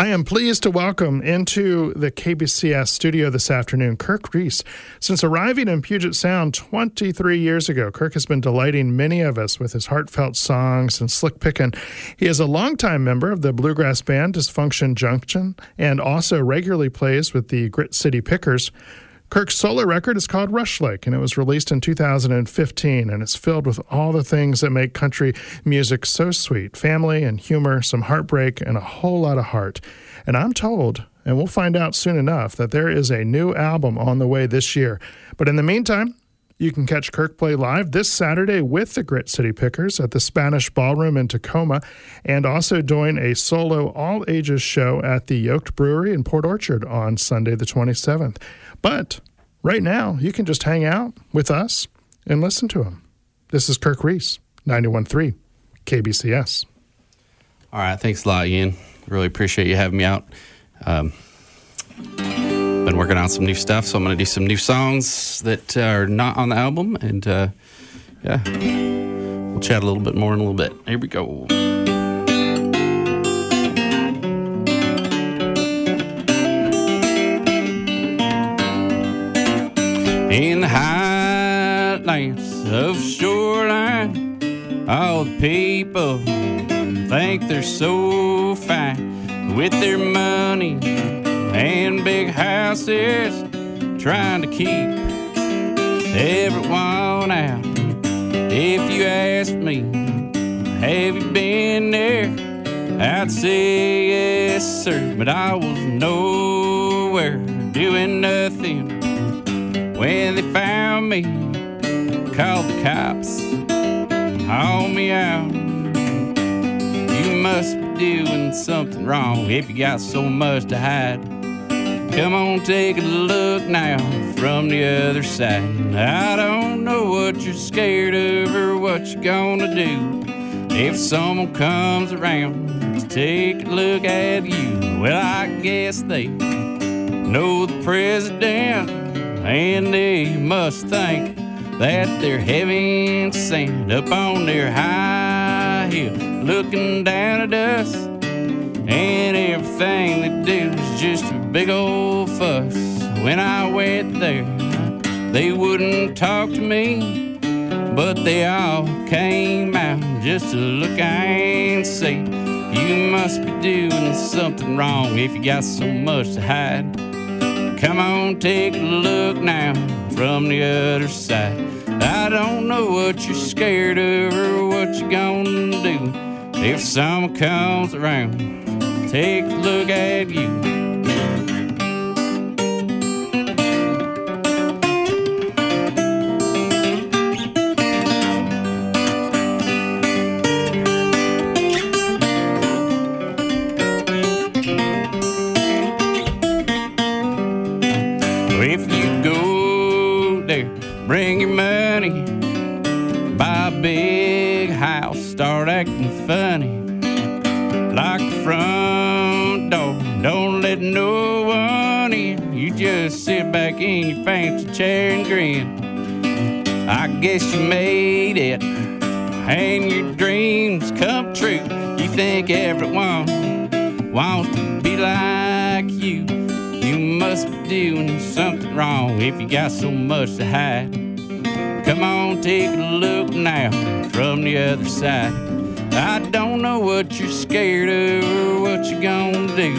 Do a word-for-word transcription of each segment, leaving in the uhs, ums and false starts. I am pleased to welcome into the K B C S studio this afternoon, Kirk Reese. Since arriving in Puget Sound twenty-three years ago, Kirk has been delighting many of us with his heartfelt songs and slick pickin'. He is a longtime member of the bluegrass band Dysfunction Junction and also regularly plays with the Grit City Pickers. Kirk's solo record is called Rush Lake, and it was released in two thousand fifteen, and it's filled with all the things that make country music so sweet: family and humor, some heartbreak, and a whole lot of heart. And I'm told, and we'll find out soon enough, that there is a new album on the way this year. But in the meantime, you can catch Kirk play live this Saturday with the Grit City Pickers at the Spanish Ballroom in Tacoma, and also doing a solo all-ages show at the Yoked Brewery in Port Orchard on Sunday the twenty-seventh. But right now, you can just hang out with us and listen to him. This is Kirk Reese, ninety-one point three K B C S. All right, thanks a lot, Ian. Really appreciate you having me out. Um, Been working on some new stuff, so I'm going to do some new songs that are not on the album, and uh, yeah, we'll chat a little bit more in a little bit. Here we go. In the highlands of Shoreline, all the people think they're so fine with their money and big houses, trying to keep everyone out. If you ask me, have you been there? I'd say yes, sir, but I was nowhere doing nothing when they found me. Called the cops, hauled me out. You must be doing something wrong if you got so much to hide. Come on, take a look now from the other side. I don't know what you're scared of or what you're gonna do. If someone comes around to take a look at you, well, I guess they know the president, and they must think that they're heaven sent up on their high hill, looking down at us, and everything they do is just big old fuss. When I went there, they wouldn't talk to me, but they all came out just to look and see. You must be doing something wrong if you got so much to hide. Come on, take a look now from the other side. I don't know what you're scared of or what you're gonna do. If someone comes around, take a look at you. Bring your money, buy a big house, start acting funny. Lock the front door, don't let no one in. You just sit back in your fancy chair and grin. I guess you made it, and your dreams come true. You think everyone wants to be like you. You must be doing something wrong if you got so much to hide. Come on, take a look now from the other side. I don't know what you're scared of or what you're gonna do.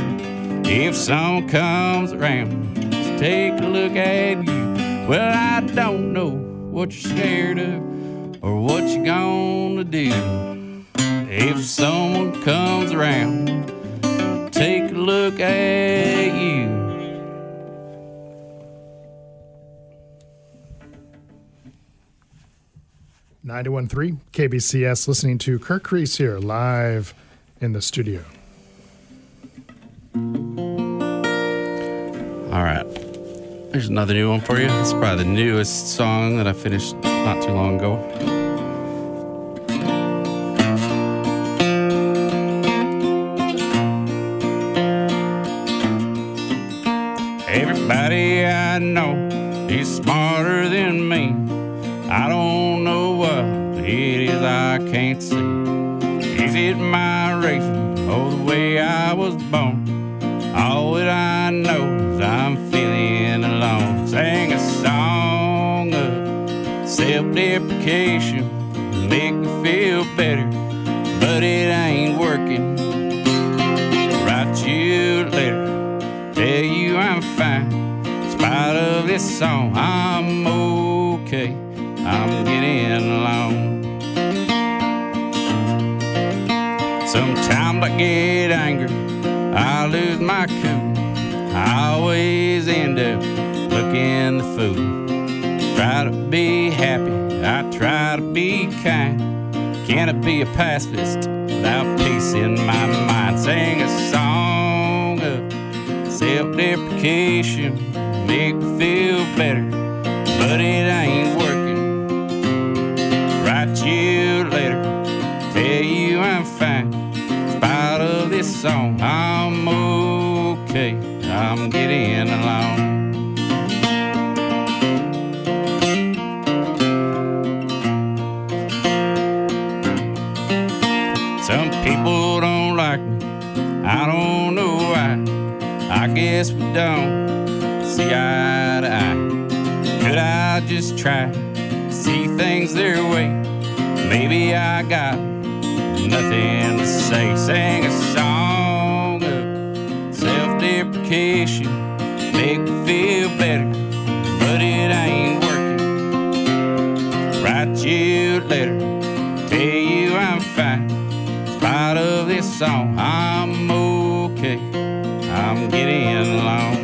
If someone comes around to take a look at you, well, I don't know what you're scared of or what you're gonna do. If someone comes around, take a look at you. ninety-one point three K B C S, listening to Kirk Reese here, live in the studio. All right. There's another new one for you. It's probably the newest song that I finished not too long ago. Everybody I know is smarter than me. I don't know what it is I can't see. Is it my race or the way I was born? medication to make me feel better, but it ain't working. Write you a letter, tell you I'm fine. In spite of this song, I'm okay. I'm getting along. Sometimes I get angry, I lose my cool. I always end up looking the fool. Try to be happy, I try to be kind. Can I be a pacifist without peace in my mind? Sing a song of self-deprecation, make me feel better, but it ain't working. Write you a letter, tell you I'm fine. In spite of this song, I'm okay. I'm getting along. People don't like me, I don't know why. I guess we don't see eye to eye. Could I just try to see things their way? Maybe I got nothing to say. Sing a song of self-deprecation, make me feel better, but it ain't working. Write you a letter, tell you I'm fine. Out of this song, I'm okay. I'm getting along.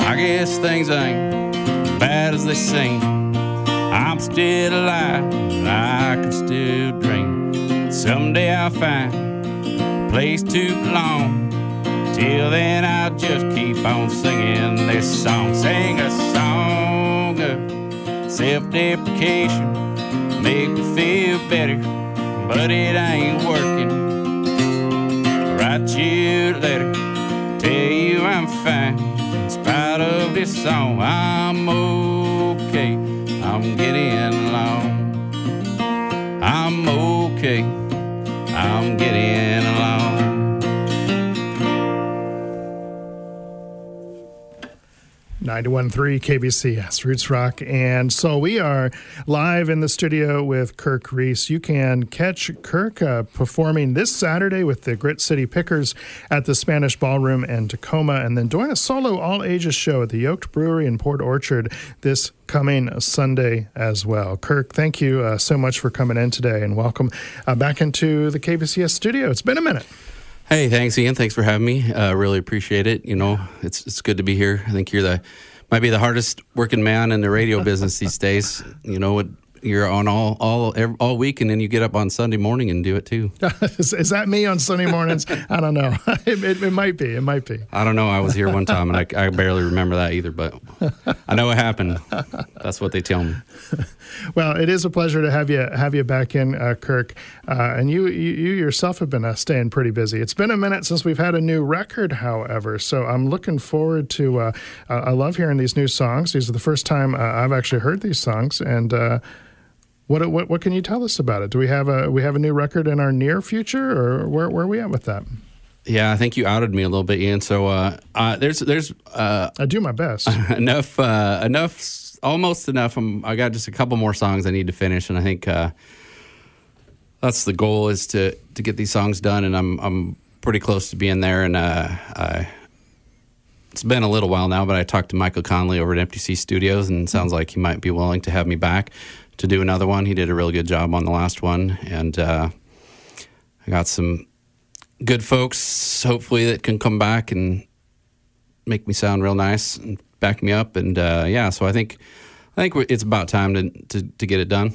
I guess things ain't as bad as they seem. I'm still alive, and I can still dream. Someday I'll find a place to belong. Till then I'll just keep on singing this song. Sing a song of self-deprecation, make me feel better, but it ain't working. Write you a letter, tell you I'm fine. In spite of this song, I'm okay. I'm getting along. I'm okay. I'm getting along. ninety-one point three K B C S Roots Rock. And so we are live in the studio with Kirk Reese. You can catch Kirk uh, performing this Saturday with the Grit City Pickers at the Spanish Ballroom in Tacoma, and then doing a solo all-ages show at the Yoked Brewery in Port Orchard this coming Sunday as well. Kirk, thank you uh, so much for coming in today, and welcome uh, back into the K B C S studio. It's been a minute. Hey, thanks, Ian. Thanks for having me. Uh, really appreciate it. You know, it's it's good to be here. I think you're the might be the hardest working man in the radio business these days. You know, it, you're on all all every, all week, and then you get up on Sunday morning and do it too. is, is that me on Sunday mornings? I don't know. It, it, it might be. It might be. I don't know. I was here one time, and I, I barely remember that either, but I know it happened. That's what they tell me. Well, it is a pleasure to have you have you back in, uh, Kirk. Uh, and you, you you yourself have been uh, staying pretty busy. It's been a minute since we've had a new record, however. So I'm looking forward to. Uh, uh, I love hearing these new songs. These are the first time uh, I've actually heard these songs. And uh, what what what can you tell us about it? Do we have a we have a new record in our near future, or where where are we at with that? Yeah, I think you outed me a little bit, Ian. So uh, uh, there's there's. Uh, I do my best. enough uh, enough. Almost enough. I'm, I got just a couple more songs I need to finish, and I think uh, that's the goal, is to, to get these songs done, and I'm I'm pretty close to being there. And uh, I, it's been a little while now, but I talked to Michael Conley over at M T C Studios, and it sounds like he might be willing to have me back to do another one. He did a really good job on the last one, and uh, I got some good folks, hopefully, that can come back and make me sound real nice and back me up, and uh, yeah, so I think I think it's about time to, to, to get it done.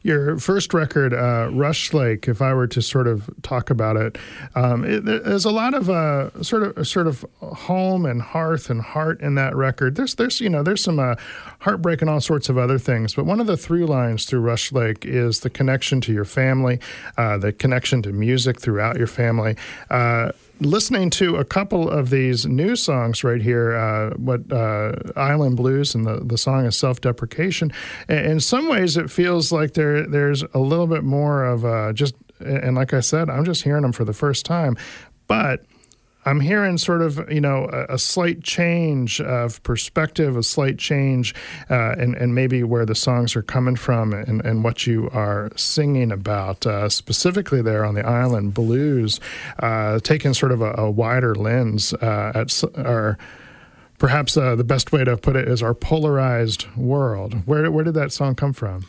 Your first record, uh, Rush Lake, if I were to sort of talk about it, um, it there's a lot of uh, sort of sort of home and hearth and heart in that record. There's there's you know there's some uh, heartbreak and all sorts of other things, but one of the through lines through Rush Lake is the connection to your family, uh, the connection to music throughout your family. Uh, listening to a couple of these new songs right here, uh, what uh, Island Blues, and the, the song is Self-Deprecation. In some ways, it feels like there there's a little bit more of uh, just, and like I said, I'm just hearing them for the first time, but I'm hearing sort of, you know, a, a slight change of perspective, a slight change, uh, and, and maybe where the songs are coming from and, and what you are singing about, uh, specifically there on the Island Blues, uh, taking sort of a, a wider lens uh, at our, perhaps uh, the best way to put it is our polarized world. Where, where did that song come from?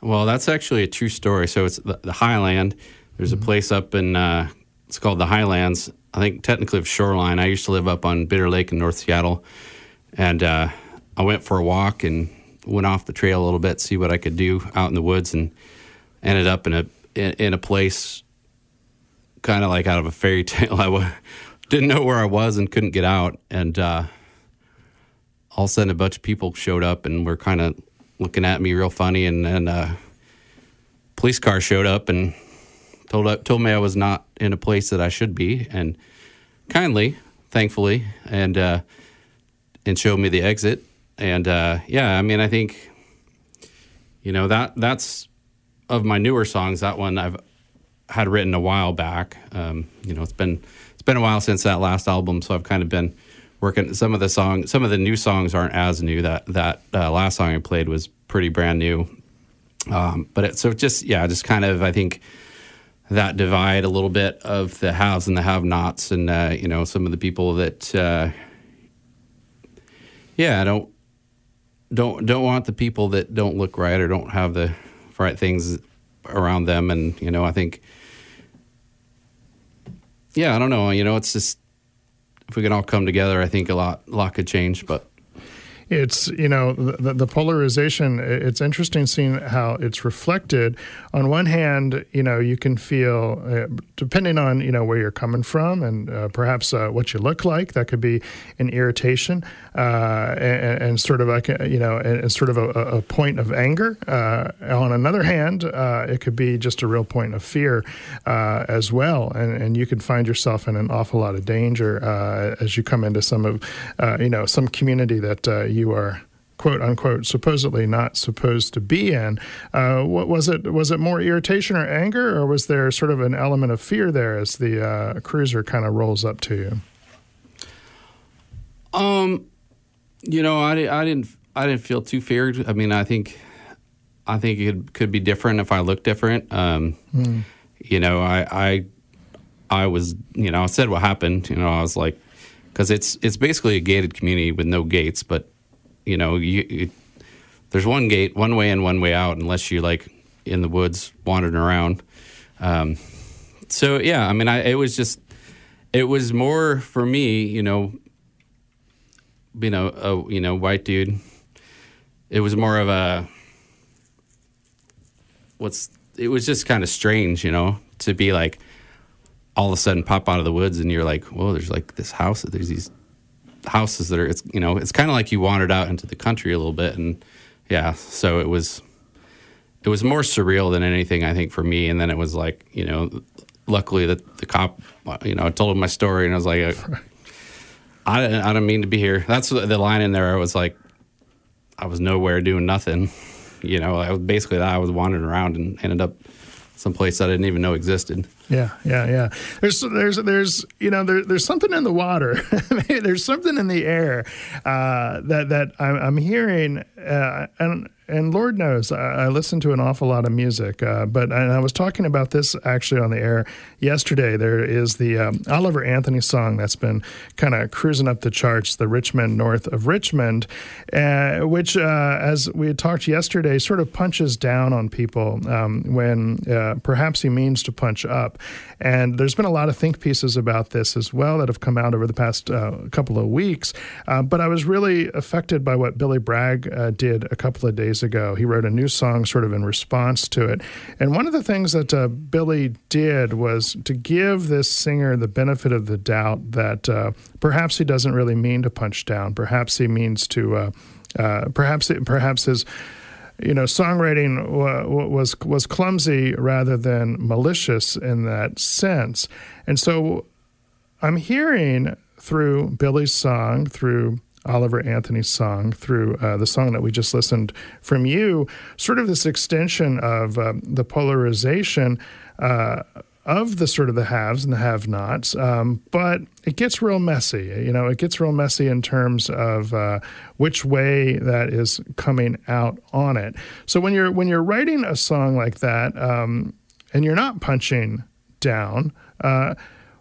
Well, that's actually a true story. So it's the, the Highland. There's mm-hmm. a place up in, uh, it's called the Highlands. I think technically of Shoreline. I used to live up on Bitter Lake in North Seattle, and uh, I went for a walk and went off the trail a little bit, see what I could do out in the woods, and ended up in a in, in a place kind of like out of a fairy tale. I w- didn't know where I was and couldn't get out, and uh, all of a sudden a bunch of people showed up and were kind of looking at me real funny, and then uh, police car showed up and Told told me I was not in a place that I should be, and kindly, thankfully, and uh, and showed me the exit. And uh, yeah, I mean, I think, you know, that that's of my newer songs. That one I've had written a while back. Um, you know, it's been it's been a while since that last album, so I've kind of been working. Some of the songs, some of the new songs aren't as new. That that uh, last song I played was pretty brand new. Um, but it, so just yeah, just kind of I think. That divide a little bit of the haves and the have-nots, and uh, you know, some of the people that, uh, yeah, don't don't don't want the people that don't look right or don't have the right things around them, and you know, I think, yeah, I don't know, you know, it's just if we can all come together, I think a lot a lot could change, but. It's, you know, the, the polarization, it's interesting seeing how it's reflected. On one hand, you know, you can feel, uh, depending on, you know, where you're coming from and uh, perhaps uh, what you look like, that could be an irritation uh, and, and sort of like, you know, and sort of a, a point of anger. Uh, on another hand, uh, it could be just a real point of fear uh, as well. And, and you could find yourself in an awful lot of danger uh, as you come into some of, uh, you know, some community that uh, you You are, quote unquote, supposedly not supposed to be in. Uh, what was it? Was it more irritation or anger, or was there sort of an element of fear there as the uh, cruiser kind of rolls up to you? Um, you know, I, I didn't I didn't feel too feared. I mean, I think I think it could be different if I looked different. Um, mm. You know, I I I was you know I said what happened. You know, I was like, because it's it's basically a gated community with no gates, but. You know, you, you, there's one gate, one way in, one way out, unless you're, like, in the woods wandering around. Um, so, yeah, I mean, I, it was just, it was more for me, you know, being a, a, you know, white dude. It was more of a, what's, it was just kind of strange, you know, to be, like, all of a sudden pop out of the woods and you're like, whoa, there's, like, this house, there's these houses that are, it's, you know, it's kind of like you wandered out into the country a little bit, and yeah, so it was, it was more surreal than anything, I think, for me. And then it was like, you know, luckily that the cop, you know, I told him my story, and I was like, I didn't, I don't mean to be here. That's the line in there. I was like, I was nowhere doing nothing, you know. I was basically that I was wandering around and ended up someplace I didn't even know existed. Yeah, yeah, yeah. There's, there's, there's, you know, there, there's something in the water. There's something in the air uh, that that I'm, I'm hearing, uh, and and Lord knows I, I listen to an awful lot of music. Uh, but and I was talking about this actually on the air yesterday. There is the um, Oliver Anthony song that's been kind of cruising up the charts, the Richmond North of Richmond, uh, which, uh, as we had talked yesterday, sort of punches down on people um, when uh, perhaps he means to punch up. And there's been a lot of think pieces about this as well that have come out over the past uh, couple of weeks. Uh, but I was really affected by what Billy Bragg uh, did a couple of days ago. He wrote a new song sort of in response to it. And one of the things that uh, Billy did was to give this singer the benefit of the doubt that uh, perhaps he doesn't really mean to punch down. Perhaps he means to, uh, uh, perhaps, it, perhaps his... you know, songwriting w- was was clumsy rather than malicious in that sense. And so I'm hearing through Billy's song, through Oliver Anthony's song, through uh, the song that we just listened from you, sort of this extension of um, the polarization uh, of the sort of the haves and the have-nots, um, but it gets real messy. You know, it gets real messy in terms of uh, which way that is coming out on it. So when you're when you're writing a song like that, um, and you're not punching down, uh,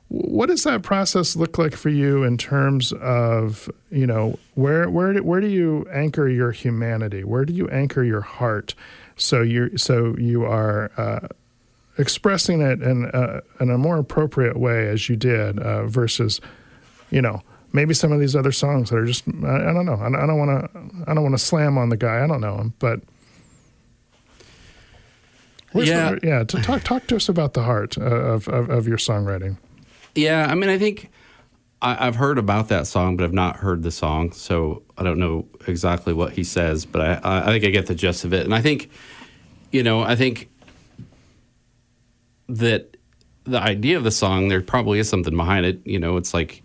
what does that process look like for you in terms of, you know, where where do, where do you anchor your humanity? Where do you anchor your heart? So you so you are uh, expressing it in a, in a more appropriate way as you did uh, versus, you know, maybe some of these other songs that are just I, I don't know I don't want to I don't want to slam on the guy, I don't know him, but. Where's yeah, the, yeah. To talk, talk to us about the heart uh, of, of of your songwriting. Yeah, I mean, I think I, I've heard about that song, but I've not heard the song, so I don't know exactly what he says. But I, I think I get the gist of it, and I think, you know, I think that the idea of the song, there probably is something behind it. You know, it's like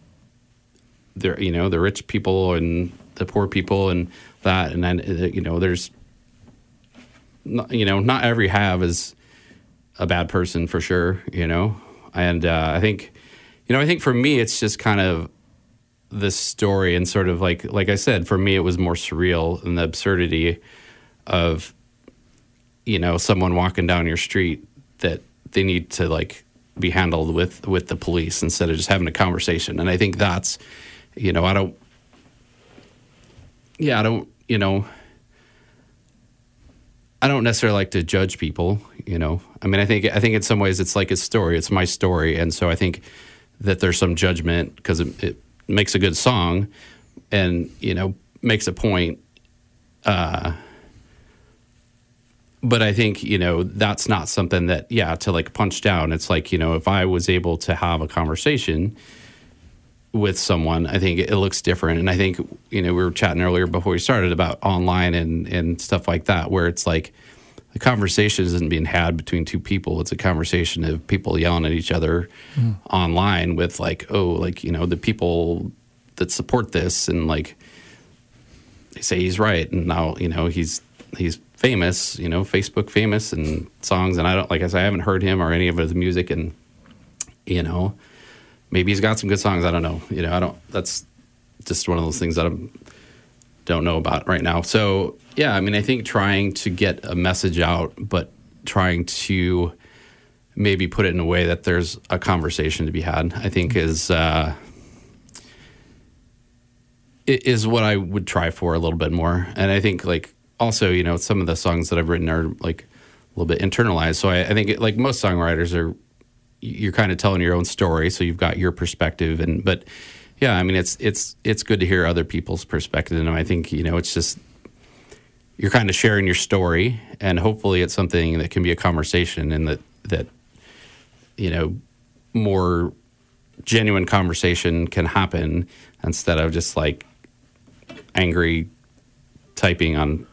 there, you know, the rich people and the poor people and that, and then you know, there's. You know, not every have is a bad person for sure, you know? And uh, I think, you know, I think for me, it's just kind of this story and sort of like, like I said, for me, it was more surreal and the absurdity of, you know, someone walking down your street that they need to like be handled with, with the police instead of just having a conversation. And I think that's, you know, I don't, yeah, I don't, you know, I don't necessarily like to judge people, you know. I mean, I think I think in some ways it's like a story. It's my story, and so I think that there's some judgment because it, it makes a good song, and you know, makes a point. Uh, but I think you know that's not something that yeah to like punch down. It's like you know if I was able to have a conversation with someone, I think it looks different. And I think, you know, we were chatting earlier before we started about online and, and stuff like that, where it's like the conversation isn't being had between two people. It's a conversation of people yelling at each other mm. online with like, oh, like, you know, the people that support this and like they say he's right. And now, you know, he's, he's famous, you know, Facebook famous and songs. And I don't, like I said, I haven't heard him or any of his music and, you know, maybe he's got some good songs. I don't know. You know, I don't. That's just one of those things that I don't know about right now. So, yeah, I mean, I think trying to get a message out, but trying to maybe put it in a way that there's a conversation to be had, I think is uh, is what I would try for a little bit more. And I think, like, also, you know, some of the songs that I've written are, like, a little bit internalized. So I, I think, it, like, most songwriters are, you're kind of telling your own story, so you've got your perspective. And but yeah, I mean, it's it's it's good to hear other people's perspective. And I think you know, it's just you're kind of sharing your story, and hopefully, it's something that can be a conversation, and that that you know, more genuine conversation can happen instead of just like angry typing on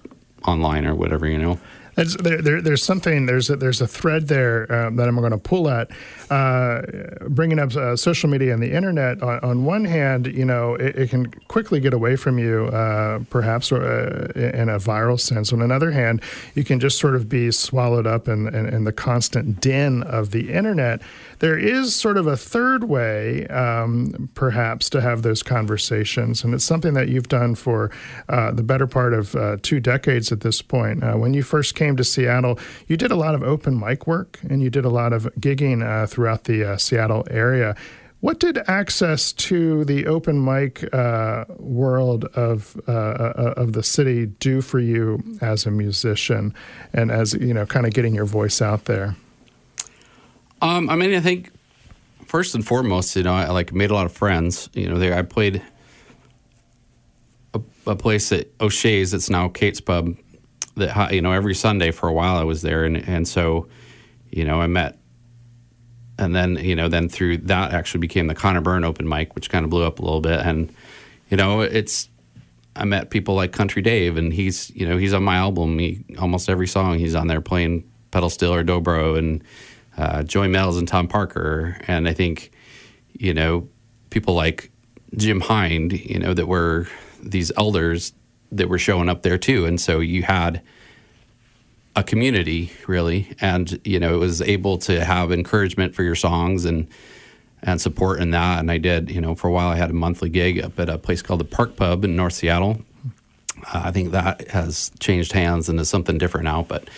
online or whatever, you know. There, there, there's something, there's a, there's a thread there uh, that I'm going to pull at, uh, bringing up uh, social media and the internet. On, on one hand, you know, it, it can quickly get away from you, uh, perhaps or, uh, in a viral sense. On another hand, you can just sort of be swallowed up in, in, in the constant din of the internet. There is sort of a third way, um, perhaps, to have those conversations. And it's something that you've done for uh, the better part of uh, two decades at this point. Uh, when you first came to Seattle, you did a lot of open mic work and you did a lot of gigging uh, throughout the uh, Seattle area. What did access to the open mic uh, world of uh, of the city do for you as a musician and as, you know, kind of getting your voice out there? Um, I mean, I think first and foremost, you know, I like made a lot of friends. You know, there I played a, a place at O'Shea's that's now Kate's Pub. That, you know, every Sunday for a while I was there, and, and so, you know, I met, and then, you know, then through that actually became the Connor Byrne open mic, which kind of blew up a little bit, and, you know, it's, I met people like Country Dave, and he's, you know, he's on my album, he, almost every song he's on there playing pedal steel or dobro, and uh, Joey Mills and Tom Parker, and I think, you know, people like Jim Hind, you know, that were these elders that were showing up there too. And so you had a community, really, and, you know, it was able to have encouragement for your songs and and support in that. And I did, you know, for a while I had a monthly gig up at a place called the Park Pub in North Seattle. Uh, I think that has changed hands and is something different now. But,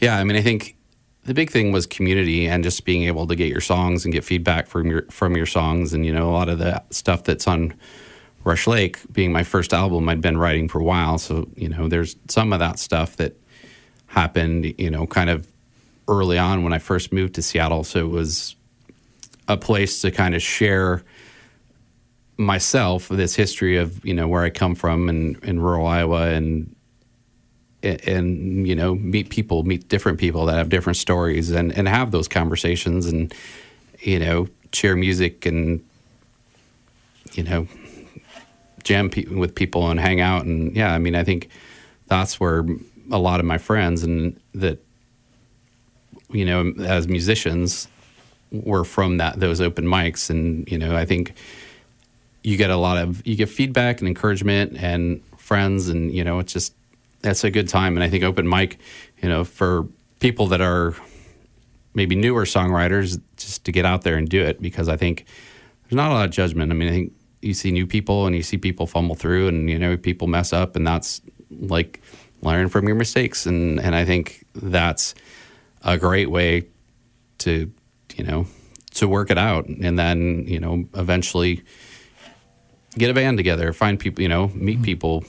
yeah, I mean, I think the big thing was community and just being able to get your songs and get feedback from your from your songs. And, you know, a lot of the stuff that's on Rush Lake, being my first album, I'd been writing for a while. So, you know, there's some of that stuff that happened, you know, kind of early on when I first moved to Seattle. So it was a place to kind of share myself this history of, you know, where I come from in, in rural Iowa and, and, you know, meet people, meet different people that have different stories and, and have those conversations and, you know, share music and, you know, jam pe- with people and hang out. And, yeah, I mean, I think that's where a lot of my friends and that, you know, as musicians were from that, those open mics. And, you know, I think you get a lot of, you get feedback and encouragement and friends and, you know, it's just, that's a good time. And I think open mic, you know, for people that are maybe newer songwriters, just to get out there and do it, because I think there's not a lot of judgment. I mean, I think you see new people and you see people fumble through and, you know, people mess up, and that's like, learn from your mistakes. And, and I think that's a great way to, you know, to work it out. And then, you know, eventually get a band together, find people, you know, meet people.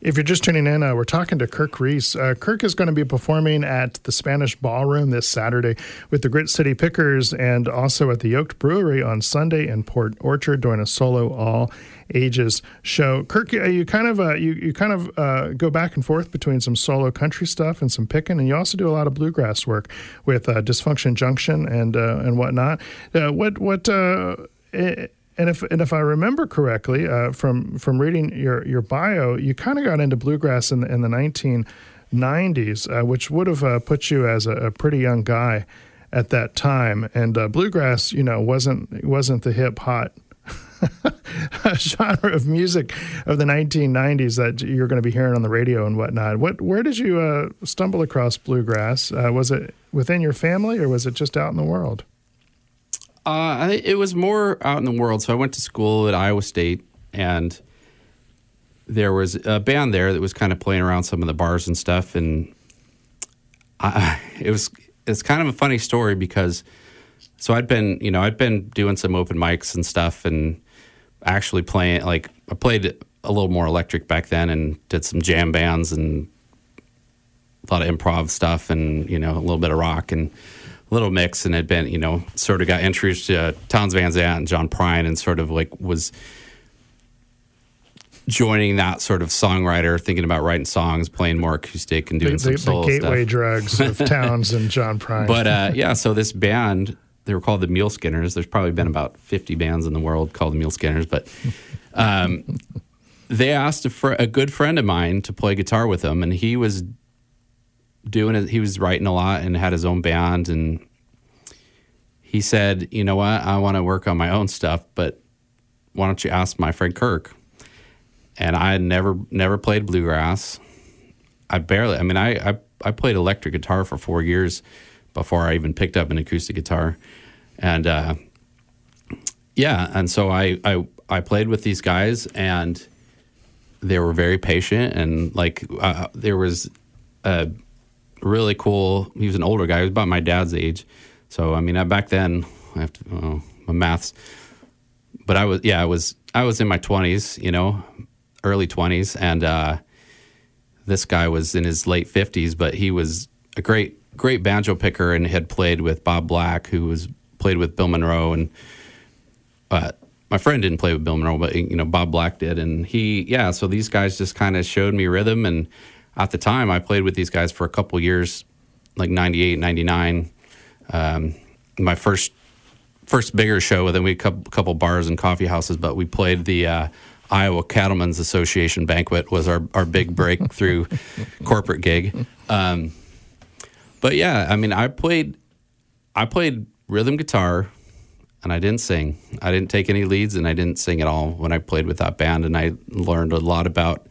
If you're just tuning in, uh, we're talking to Kirk Reese. Uh, Kirk is going to be performing at the Spanish Ballroom this Saturday with the Grit City Pickers and also at the Yoked Brewery on Sunday in Port Orchard doing a solo all ages show. Kirk, you kind of uh, you you kind of uh, go back and forth between some solo country stuff and some picking, and you also do a lot of bluegrass work with uh, Dysfunction Junction and uh, and whatnot. Uh, what what? Uh, it, And if and if I remember correctly, uh, from from reading your, your bio, you kind of got into bluegrass in the, in the nineteen nineties, uh, which would have uh, put you as a, a pretty young guy at that time. And uh, bluegrass, you know, wasn't wasn't the hip hot genre of music of the nineteen nineties that you're going to be hearing on the radio and whatnot. What where did you uh, stumble across bluegrass? Uh, was it within your family, or was it just out in the world? Uh, it was more out in the world. So I went to school at Iowa State, and there was a band there that was kind of playing around some of the bars and stuff. And I, it was it's kind of a funny story because so I'd been you know I'd been doing some open mics and stuff, and actually playing like I played a little more electric back then, and did some jam bands and a lot of improv stuff, and you know a little bit of rock and. Little mix, and had been, you know, sort of got introduced to uh, Towns Van Zandt and John Prine, and sort of like was joining that sort of songwriter, thinking about writing songs, playing more acoustic and doing the, some the, soul the gateway stuff. Drugs of Towns and John Prine. But uh, yeah, so this band, they were called the Mule Skinners. There's probably been about fifty bands in the world called the Mule Skinners, but um, they asked a, fr- a good friend of mine to play guitar with them, and he was. doing it he was writing a lot and had his own band, and he said, you know what, I want to work on my own stuff, but why don't you ask my friend Kirk? And I had never never played bluegrass. I barely I mean I, I I played electric guitar for four years before I even picked up an acoustic guitar, and uh yeah and so I I, I played with these guys, and they were very patient, and like uh, there was a really cool. He was an older guy. He was about my dad's age. So I mean, I, back then, I have to oh, my maths. But I was, yeah, I was, I was in my twenties, you know, early twenties, and uh, this guy was in his late fifties. But he was a great, great banjo picker, and had played with Bob Black, who was played with Bill Monroe, and uh, my friend didn't play with Bill Monroe, but you know, Bob Black did, and he, yeah. So these guys just kind of showed me rhythm. And at the time, I played with these guys for a couple years, like ninety-eight, ninety-nine. Um, my first first bigger show, and then we had a couple, couple bars and coffee houses, but we played the uh, Iowa Cattlemen's Association Banquet was our, our big breakthrough corporate gig. Um, but yeah, I mean, I played I played rhythm guitar and I didn't sing. I didn't take any leads, and I didn't sing at all when I played with that band. And I learned a lot about,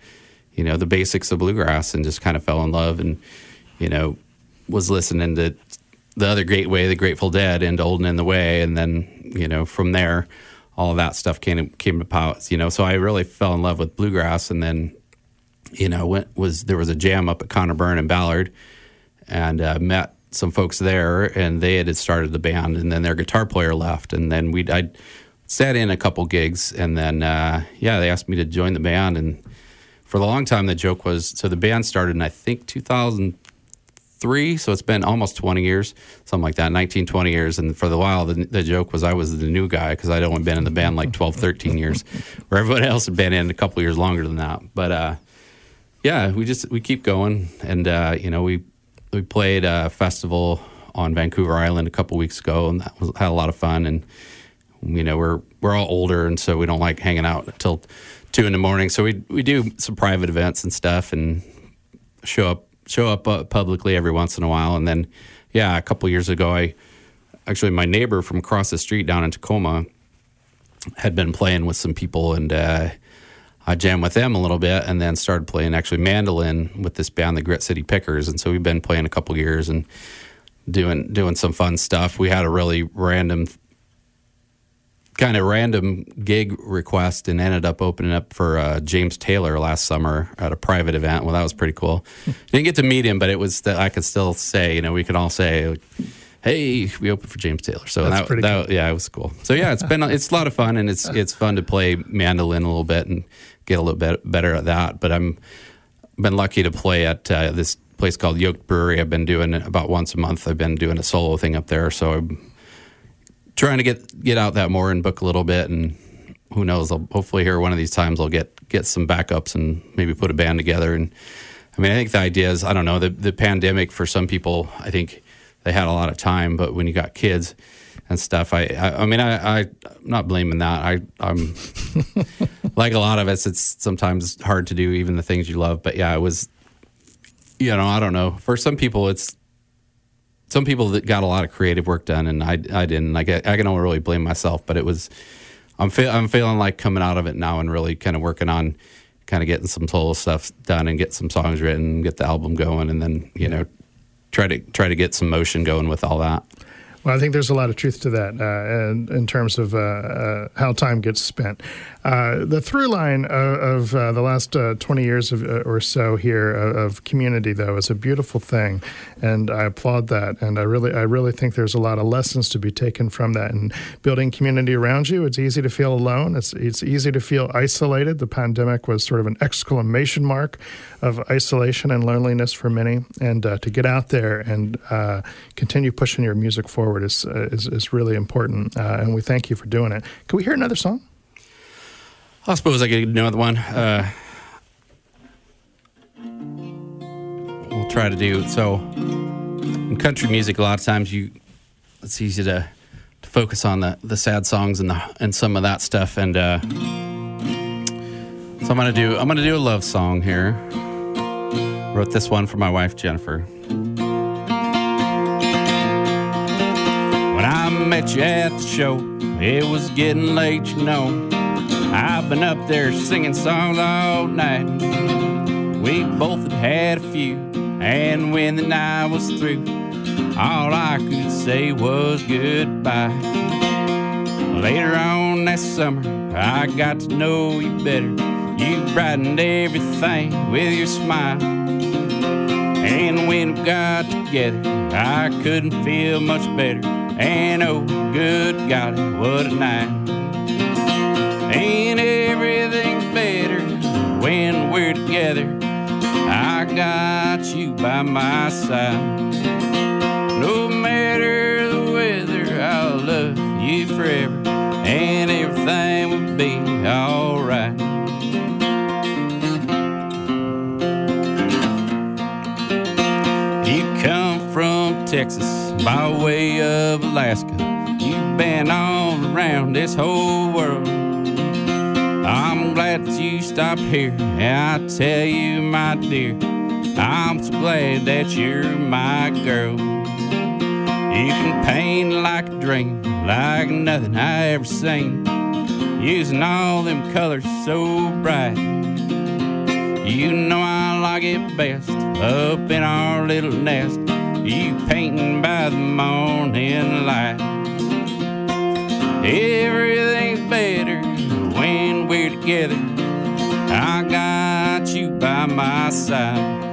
you know, the basics of bluegrass, and just kind of fell in love, and, you know, was listening to the other great way, the Grateful Dead, and Old and In the Way. And then, you know, from there, all of that stuff came, came about, you know. So I really fell in love with bluegrass. And then, you know, went, was there was a jam up at Connor Byrne in Ballard, and uh, met some folks there, and they had started the band, and then their guitar player left, and then we I sat in a couple gigs, and then uh, yeah, they asked me to join the band. And for the long time, the joke was, so the band started in I think two thousand three, so it's been almost twenty years, something like that, nineteen, twenty years, and for the while, the, the joke was I was the new guy, because I'd only been in the band like twelve, thirteen years, where everyone else had been in a couple years longer than that. But uh, yeah, we just, we keep going, and uh, you know, we We played a festival on Vancouver Island a couple weeks ago, and that was, had a lot of fun. And you know, we're we're all older, and so we don't like hanging out until two in the morning. So we we do some private events and stuff, and show up show up uh, publicly every once in a while. And then, yeah, a couple years ago, I actually my neighbor from across the street down in Tacoma had been playing with some people, and uh, I jammed with them a little bit, and then started playing actually mandolin with this band, the Grit City Pickers. And so we've been playing a couple years and doing doing some fun stuff. We had a really random, kind of random gig request, and ended up opening up for uh, James Taylor last summer at a private event. Well, that was pretty cool. Didn't get to meet him, but it was that I could still say, you know, we could all say, hey, we opened for James Taylor. So that's that, pretty that, cool. Yeah, it was cool. So yeah, it's been it's a lot of fun, and it's it's fun to play mandolin a little bit and get a little bit better at that. But I'm been lucky to play at uh, this place called Yoked Brewery. I've been doing it about once a month. I've been doing a solo thing up there, so I'm trying to get get out that more and book a little bit. And who knows? I'll hopefully here one of these times I'll get get some backups and maybe put a band together. And I mean, I think the idea is, I don't know, the the pandemic for some people, I think they had a lot of time, but when you got kids and stuff, I, I, I mean, I, I, I'm not blaming that. I, I'm like a lot of us, it's sometimes hard to do even the things you love. But yeah, it was, you know, I don't know. For some people, it's some people that got a lot of creative work done, and I, I didn't. Like, I, I can only really blame myself. But it was, I'm, fe- I'm feeling like coming out of it now and really kind of working on, kind of getting some solo stuff done and get some songs written, get the album going, and then you know. try to try to get some motion going with all that. Well, I think there's a lot of truth to that, uh, and in terms of uh, uh, how time gets spent. Uh, the through line of, of uh, the last uh, twenty years of, uh, or so here uh, of community, though, is a beautiful thing, and I applaud that. And I really, I really think there's a lot of lessons to be taken from that. And building community around you, it's easy to feel alone. It's it's easy to feel isolated. The pandemic was sort of an exclamation mark of isolation and loneliness for many. And uh, to get out there and uh, continue pushing your music forward is, uh, is is really important, uh, and we thank you for doing it. Can we hear another song? I suppose I could do another one. Uh, we'll try to do so. In country music, a lot of times you it's easy to, to focus on the, the sad songs and the and some of that stuff. And uh, so I'm gonna do I'm gonna do a love song here. Wrote this one for my wife Jennifer. I met you at the show, it was getting late, you know. I've been up there singing songs all night. We both had had a few, and when the night was through, all I could say was goodbye. Later on that summer, I got to know you better. You brightened everything with your smile. And when we got together, I couldn't feel much better. And oh, good God, what a night. Ain't everything better when we're together? I got you by my side. No matter the weather, I'll love you forever, and everything will be alright. You come from Texas by way of Alaska, you've been all around this whole world. I'm glad that you stopped here, and I tell you, my dear, I'm so glad that you're my girl. You can paint like a dream, like nothing I ever seen, using all them colors so bright. You know I like it best up in our little nest, you painting by the morning light. Everything's better when we're together, I got you by my side.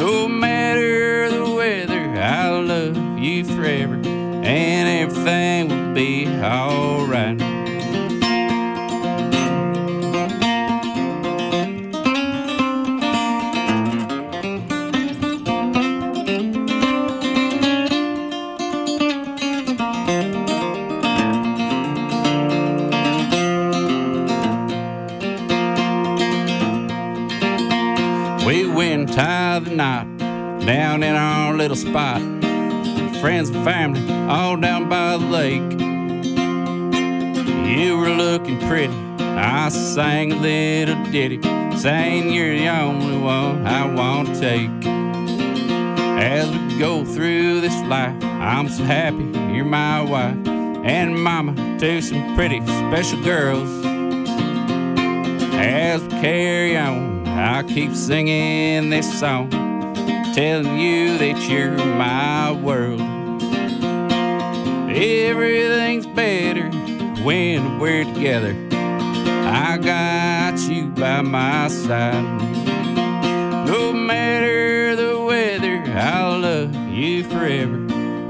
No matter the weather, I'll love you forever, and everything will be alright. Tie the knot down in our little spot, friends and family all down by the lake. You were looking pretty, I sang a little ditty, saying you're the only one I want to take. As we go through this life, I'm so happy you're my wife, and mama to some pretty special girls. As we carry on, I keep singing this song, telling you that you're my world. Everything's better when we're together, I got you by my side. No matter the weather, I'll love you forever,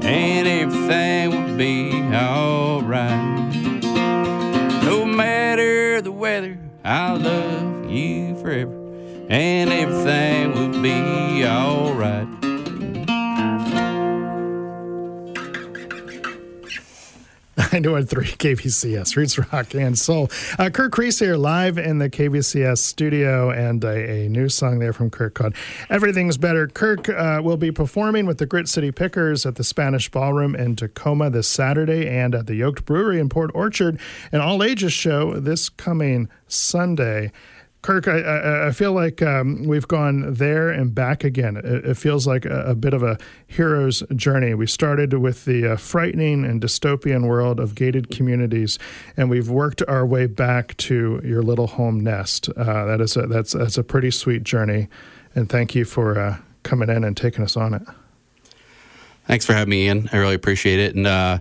and everything will be alright. No matter the weather, I'll love you forever, and everything will be all right. nine oh one point three K B C S, Roots Rock and Soul. Uh, Kirk Reese here live in the K B C S studio, and a, a new song there from Kirk called Everything's Better. Kirk uh, will be performing with the Grit City Pickers at the Spanish Ballroom in Tacoma this Saturday, and at the Yoked Brewery in Port Orchard, an all-ages show this coming Sunday. Kirk, I, I, I feel like um, we've gone there and back again. It, it feels like a, a bit of a hero's journey. We started with the uh, frightening and dystopian world of gated communities, and we've worked our way back to your little home nest. Uh, that is a, that's, that's a pretty sweet journey, and thank you for uh, coming in and taking us on it. Thanks for having me, Ian. I really appreciate it. And uh,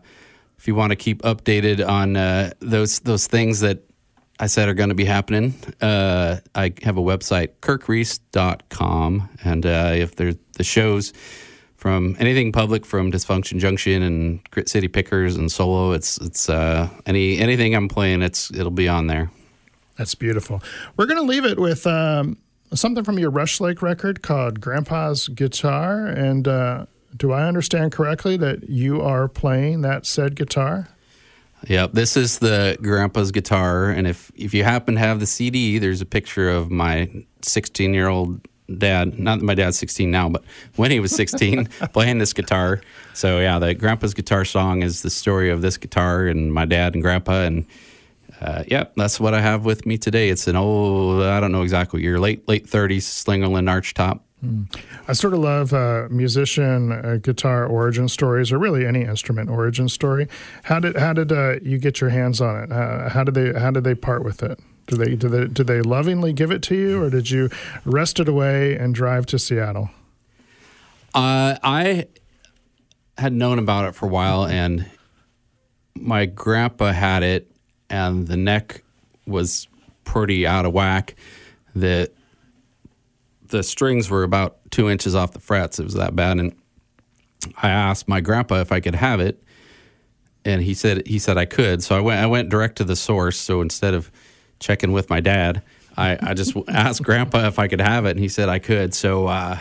if you want to keep updated on uh, those those things that I said are going to be happening, Uh, I have a website, kirk reese dot com, and uh, if there's the shows from anything public, from Dysfunction Junction and Grit City Pickers and Solo, it's it's uh, any anything I'm playing, it's it'll be on there. That's beautiful. We're going to leave it with um, something from your Rush Lake record called Grandpa's Guitar, and uh, do I understand correctly that you are playing that said guitar? Yep, this is the Grandpa's Guitar, and if, if you happen to have the C D, there's a picture of my sixteen-year-old dad, not that my dad's sixteen now, but when he was sixteen, playing this guitar. So, yeah, the Grandpa's Guitar song is the story of this guitar and my dad and Grandpa, and, uh, yep, that's what I have with me today. It's an old, I don't know exactly what year, late late thirties Slingerland archtop. I sort of love uh, musician uh, guitar origin stories, or really any instrument origin story. How did how did uh, you get your hands on it? Uh, how did they how did they part with it? Do they do they do they lovingly give it to you, or did you wrest it away and drive to Seattle? Uh, I had known about it for a while, and my grandpa had it, and the neck was pretty out of whack. The The strings were about two inches off the frets. It was that bad. And I asked my grandpa if I could have it, and he said he said I could. So I went I went direct to the source. So instead of checking with my dad, I, I just asked Grandpa if I could have it, and he said I could. So uh,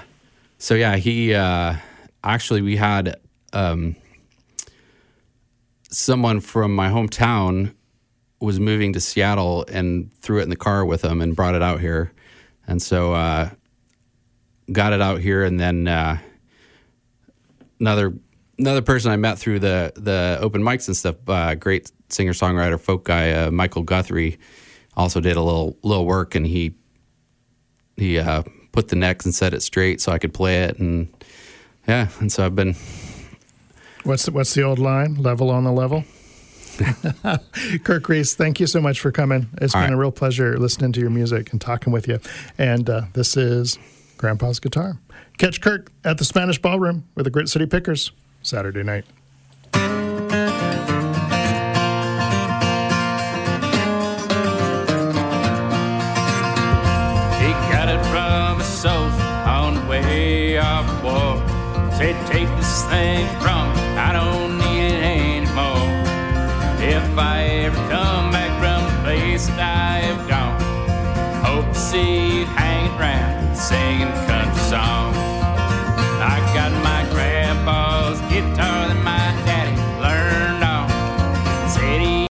so yeah, he uh, actually we had um, someone from my hometown was moving to Seattle and threw it in the car with him and brought it out here, and so. Uh, Got it out here, and then uh, another another person I met through the, the open mics and stuff. Uh, great singer songwriter, folk guy, uh, Michael Guthrie, also did a little little work, and he he uh, put the necks and set it straight so I could play it, and yeah, and so I've been What's the, what's the old line? Level on the level? Kirk Reese, thank you so much for coming. It's All been right. a real pleasure listening to your music and talking with you. And uh, this is Grandpa's Guitar. Catch Kirk at the Spanish Ballroom with the Grit City Pickers Saturday night. He got it from a sofa on the way off war. Said, take this thing from me, I don't need it anymore. If I ever come back from the place that I have gone, hope to see you hanging around, singing.